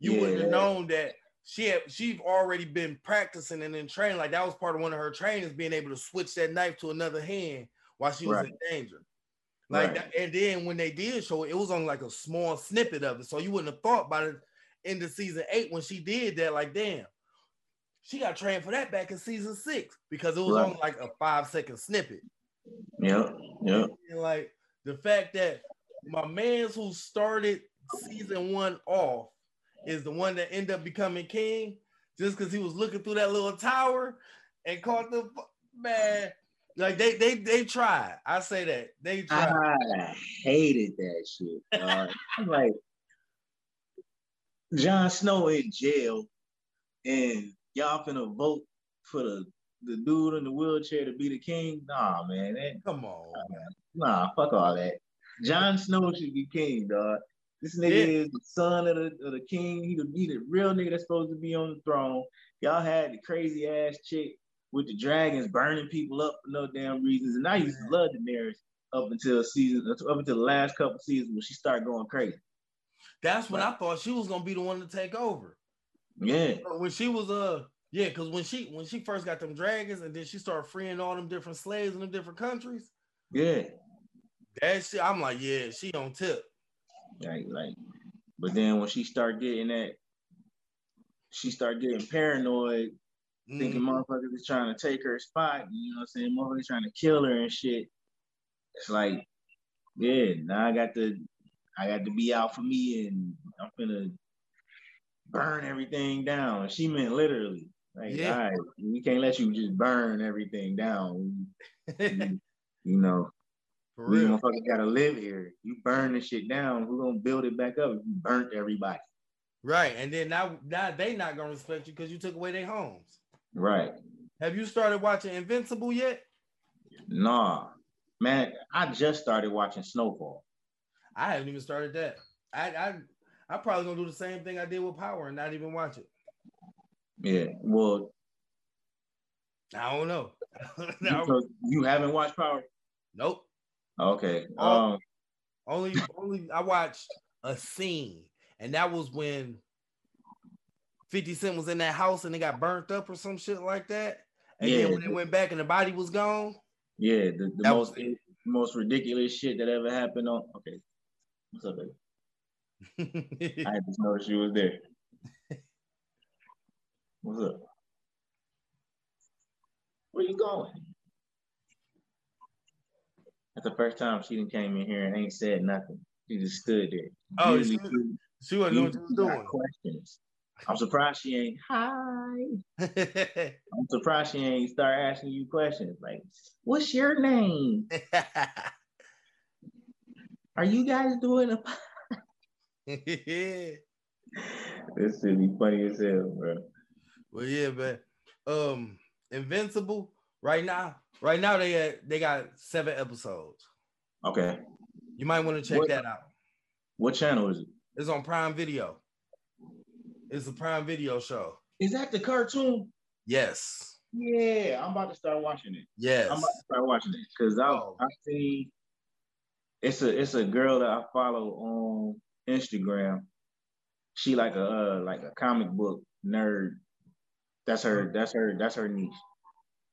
you yeah. wouldn't have known that she had, she've already been practicing and then training. Like, that was part of one of her trainings, being able to switch that knife to another hand while she was right. in danger. Like, right. that, and then when they did show it, it was on like a small snippet of it. So you wouldn't have thought about it. Into season eight, when she did that, like, damn, she got trained for that back in season six because it was right. on like a five second snippet. Yeah, yeah. And like the fact that my man's who started season one off is the one that ended up becoming king just because he was looking through that little tower and caught the man. Like they they they tried. I say that they tried. I hated that shit. Uh, I'm like. Jon Snow in jail, and y'all finna vote for the, the dude in the wheelchair to be the king? Nah, man. That, Come on. Nah, fuck all that. Jon Snow should be king, dog. This nigga yeah. is the son of the, of the king. He be the real nigga that's supposed to be on the throne. Y'all had the crazy ass chick with the dragons burning people up for no damn reasons, and I used to love Daenerys up until season, up until the last couple seasons when she started going crazy. That's when right. I thought she was gonna be the one to take over. Yeah. When she was uh yeah, because when she when she first got them dragons and then she started freeing all them different slaves in them different countries. Yeah. That shit, I'm like, yeah, she on tip. Like, like, but then when she started getting that, she started getting paranoid, mm-hmm. thinking motherfuckers is trying to take her spot, you know what I'm saying? Motherfuckers trying to kill her and shit. It's like, yeah, now I got the I got to be out for me, and I'm gonna burn everything down. She meant literally, like, yeah. all right, we can't let you just burn everything down. you, you know, for real. You motherfucker gotta live here. You burn this shit down, we're gonna build it back up. You burnt everybody, right? And then now, now they not gonna respect you because you took away their homes, right? Have you started watching Invincible yet? Nah, man, I just started watching Snowfall. I haven't even started that. I I I'm probably gonna do the same thing I did with Power and not even watch it. Yeah, well, I don't know. you, you haven't watched Power? Nope. Okay. Um, only only I watched a scene, and that was when fifty Cent was in that house and they got burnt up or some shit like that. And yeah, then when they went back and the body was gone. Yeah, the, the most was, most ridiculous shit that ever happened on. Okay. What's up, baby? I just noticed you was there. What's up? Where you going? That's the first time she done came in here and ain't said nothing. She just stood there. Oh, usually, She wasn't doing what she was doing. Questions. I'm surprised she ain't hi. I'm surprised she ain't start asking you questions like, "What's your name? Are you guys doing a?" This should be funny as hell, bro. Well, yeah, man. Um, Invincible right now. Right now they uh, they got seven episodes. Okay. You might want to check what, that out. What channel is it? It's on Prime Video. It's a Prime Video show. Is that the cartoon? Yes. Yeah, I'm about to start watching it. Yes. I'm about to start watching it because I I see it's a it's a girl that I follow on Instagram. She like a uh, like a comic book nerd. That's her. That's her. That's her niche.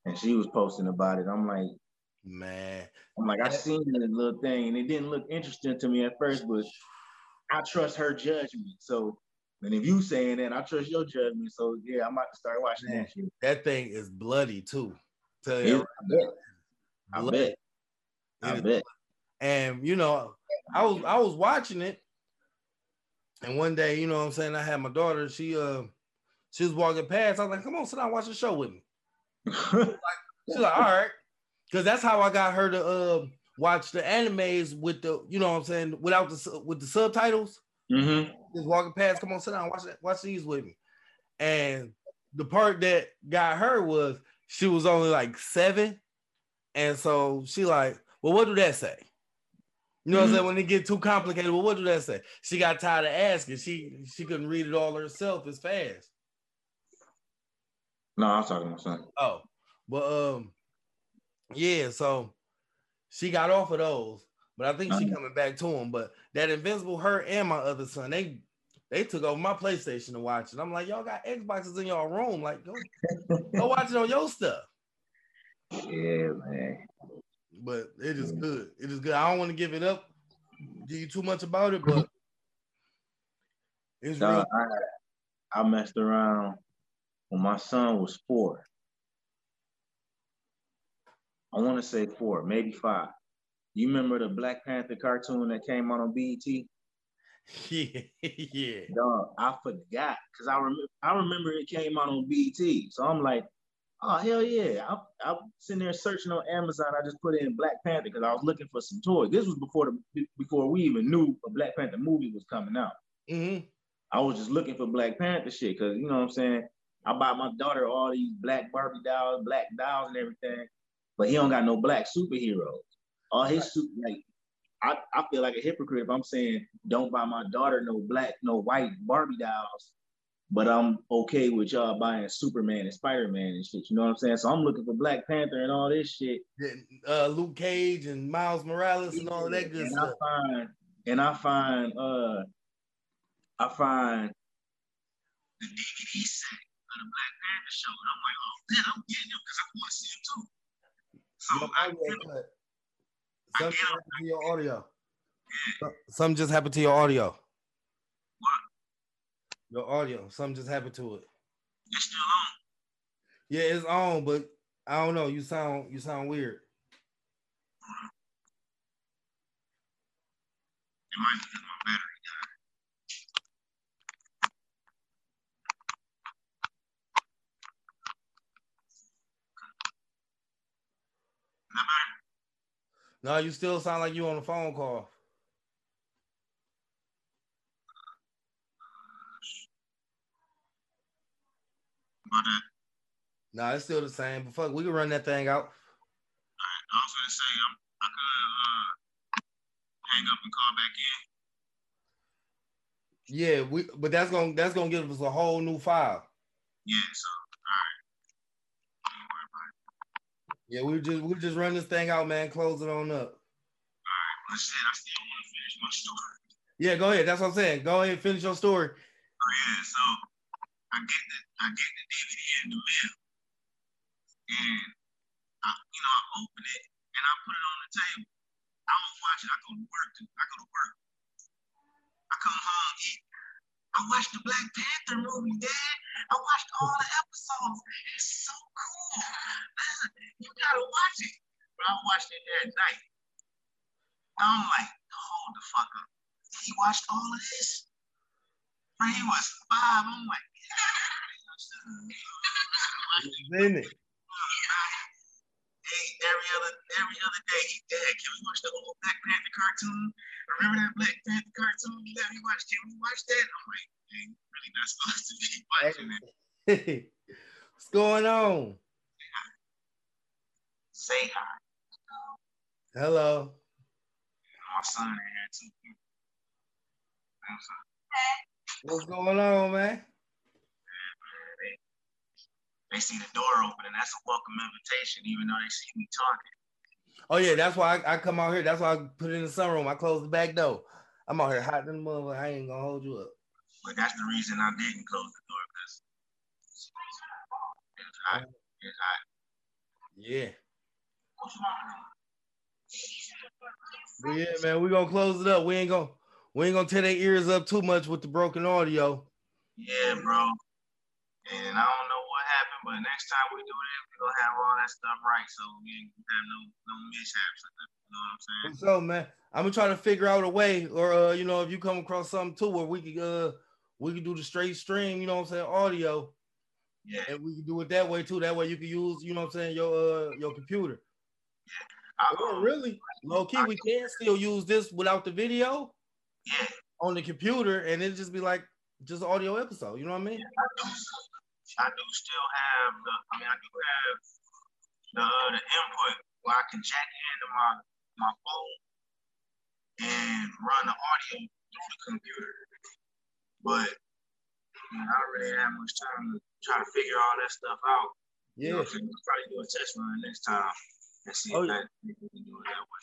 And she was posting about it. I'm like, man. I'm like, I seen this little thing, and it didn't look interesting to me at first, but I trust her judgment. So, and if you saying that, I trust your judgment. So, yeah, I'm about to start watching man, that shit. That thing is bloody too. Tell you, yeah, I bet. I bet. I bet. And you know, I was I was watching it, and one day, you know what I'm saying, I had my daughter. She uh, she was walking past. I was like, come on, sit down, watch the show with me. She's like, she's like, all right, because that's how I got her to uh, watch the animes with the, you know what I'm saying, without the with the subtitles. Mm-hmm. Just walking past, come on, sit down, watch that, watch these with me. And the part that got her was she was only like seven, and so she like, well, what do that say? You know what mm-hmm. I'm saying? When it get too complicated, well, what do that say? She got tired of asking. She she couldn't read it all herself as fast. No, I'm talking about something. Oh, well, um, yeah, so she got off of those, but I think she coming back to them. But that Invincible, her and my other son, they they took over my PlayStation to watch it. I'm like, y'all got Xboxes in y'all room. Like, go, go watch it on your stuff. Yeah, man. But it is good. It is good. I don't want to give it up, give you too much about it, but it's no, real. I, I messed around. When my son was four, I want to say four, maybe five. You remember the Black Panther cartoon that came out on B E T? Yeah, yeah. Dog, I forgot because I remember. I remember it came out on B E T, so I'm like, oh hell yeah! I'm I'm sitting there searching on Amazon. I just put in Black Panther because I was looking for some toys. This was before the before we even knew a Black Panther movie was coming out. Mm-hmm. I was just looking for Black Panther shit because you know what I'm saying. I bought my daughter all these black Barbie dolls, black dolls and everything, but he don't got no black superheroes. All his super, like, I, I feel like a hypocrite if I'm saying don't buy my daughter no black, no white Barbie dolls, but I'm okay with y'all buying Superman and Spider-Man and shit, you know what I'm saying? So I'm looking for Black Panther and all this shit. Uh, Luke Cage and Miles Morales and all that good and stuff. I find, and I find, uh, I find the D V D set. The Black Panther show, and I'm like, oh man, I'm getting him because I want to see him too. So yeah, I get him. Something happened to your audio. Yeah. Something just happened to your audio. What? Your audio. Something just happened to it. It's still on. Yeah, it's on, but I don't know. You sound you sound weird. Mm-hmm. It might be my battery. No, you still sound like you on a phone call. About that? Nah, it's still the same. But fuck, we can run that thing out. All right, I was gonna say I'm, I could uh, hang up and call back in. Yeah, we. But that's gonna that's gonna give us a whole new file. Yeah. So, all right. Yeah, we just we just run this thing out, man. Close it on up. All right, I said I still want to finish my story. Yeah, go ahead. That's what I'm saying. Go ahead, and finish your story. Oh yeah, so I get the I get the D V D in the mail, and I you know I open it and I put it on the table. I don't watch it. I go to work. I go to work. I come home. Eat. I watched the Black Panther movie, Dad. I watched all the episodes. It's so cool. You gotta watch it. But I watched it at night. I'm like, hold the fuck up. He watched all of this? But he was five. I'm like, isn't it? Hey, every other every other day, he dad, can we watch the old Black Panther cartoon? Remember that Black Panther cartoon? He let me watch. Can we watch that? I'm like, ain't really not supposed to be watching it. What's going on? Say hi. Say hi. Hello. My son in here too. What's going on, man? They see the door open, and that's a welcome invitation, even though they see me talking. Oh yeah, that's why I, I come out here. That's why I put it in the sunroom. I close the back door. I'm out here hot in the mother. I ain't gonna hold you up. But that's the reason I didn't close the door, because it's hot. It's hot. Yeah. What's wrong? Yeah, man, we're gonna close it up. We ain't gonna we ain't gonna tear their ears up too much with the broken audio. Yeah, bro. And I don't know. Happen, but next time we do this, we're gonna have all that stuff right, so we ain't gonna have no, no mishaps. You know what I'm saying? So, man, I'm gonna try to figure out a way, or uh, you know, if you come across something too, where we could uh, we could do the straight stream, you know what I'm saying, audio, yeah, and we can do it that way too. That way, you can use, you know what I'm saying, your uh, your computer. Yeah, I, um, really, low key, I, we can still use this without the video, yeah, on the computer, and it'd just be like just an audio episode. You know what I mean? Yeah, I I do still have the, I mean, I do have the, the input where I can jack it into my, my phone and run the audio through the computer. But I, mean, I don't really have much time to try to figure all that stuff out. Yeah. You know, so we'll probably do a test run next time and see oh, if, that, if we can do it that way.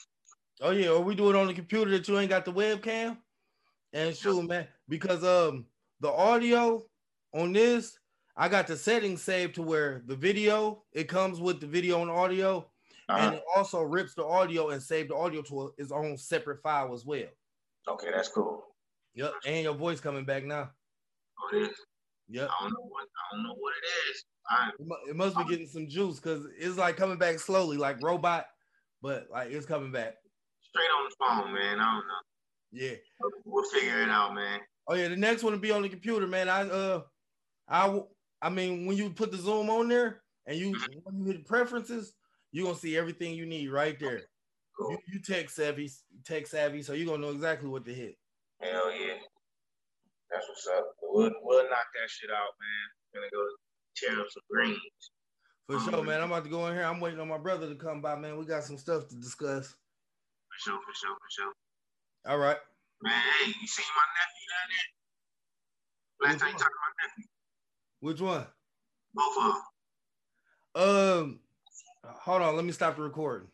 Oh, yeah. Or we do it on the computer that you ain't got the webcam. And shoot, man, because um the audio on this, I got the settings saved to where the video, it comes with the video and audio, uh-huh. and it also rips the audio and saves the audio to its own separate file as well. Okay, that's cool. Yep, and your voice coming back now. Oh, it is? Yep. I don't know what, I don't know what it is. I, it, mu- it must be getting some juice, because it's like coming back slowly, like robot, but like it's coming back. Straight on the phone, man. I don't know. Yeah. We'll figure it out, man. Oh, yeah, the next one will be on the computer, man. I, uh, I... W- I mean, when you put the Zoom on there and you, when you hit preferences, you're going to see everything you need right there. Cool. You, you tech savvy, tech savvy, so you're going to know exactly what to hit. Hell yeah. That's what's up. We'll, we'll knock that shit out, man. We're going to go tear up some greens. For sure, man. I'm about to go in here. I'm waiting on my brother to come by, man. We got some stuff to discuss. For sure, for sure, for sure. All right. Man, hey, you seen my nephew down there? Last time you talked about my nephew. Which one? Both of them. Um, hold on. Let me stop the recording.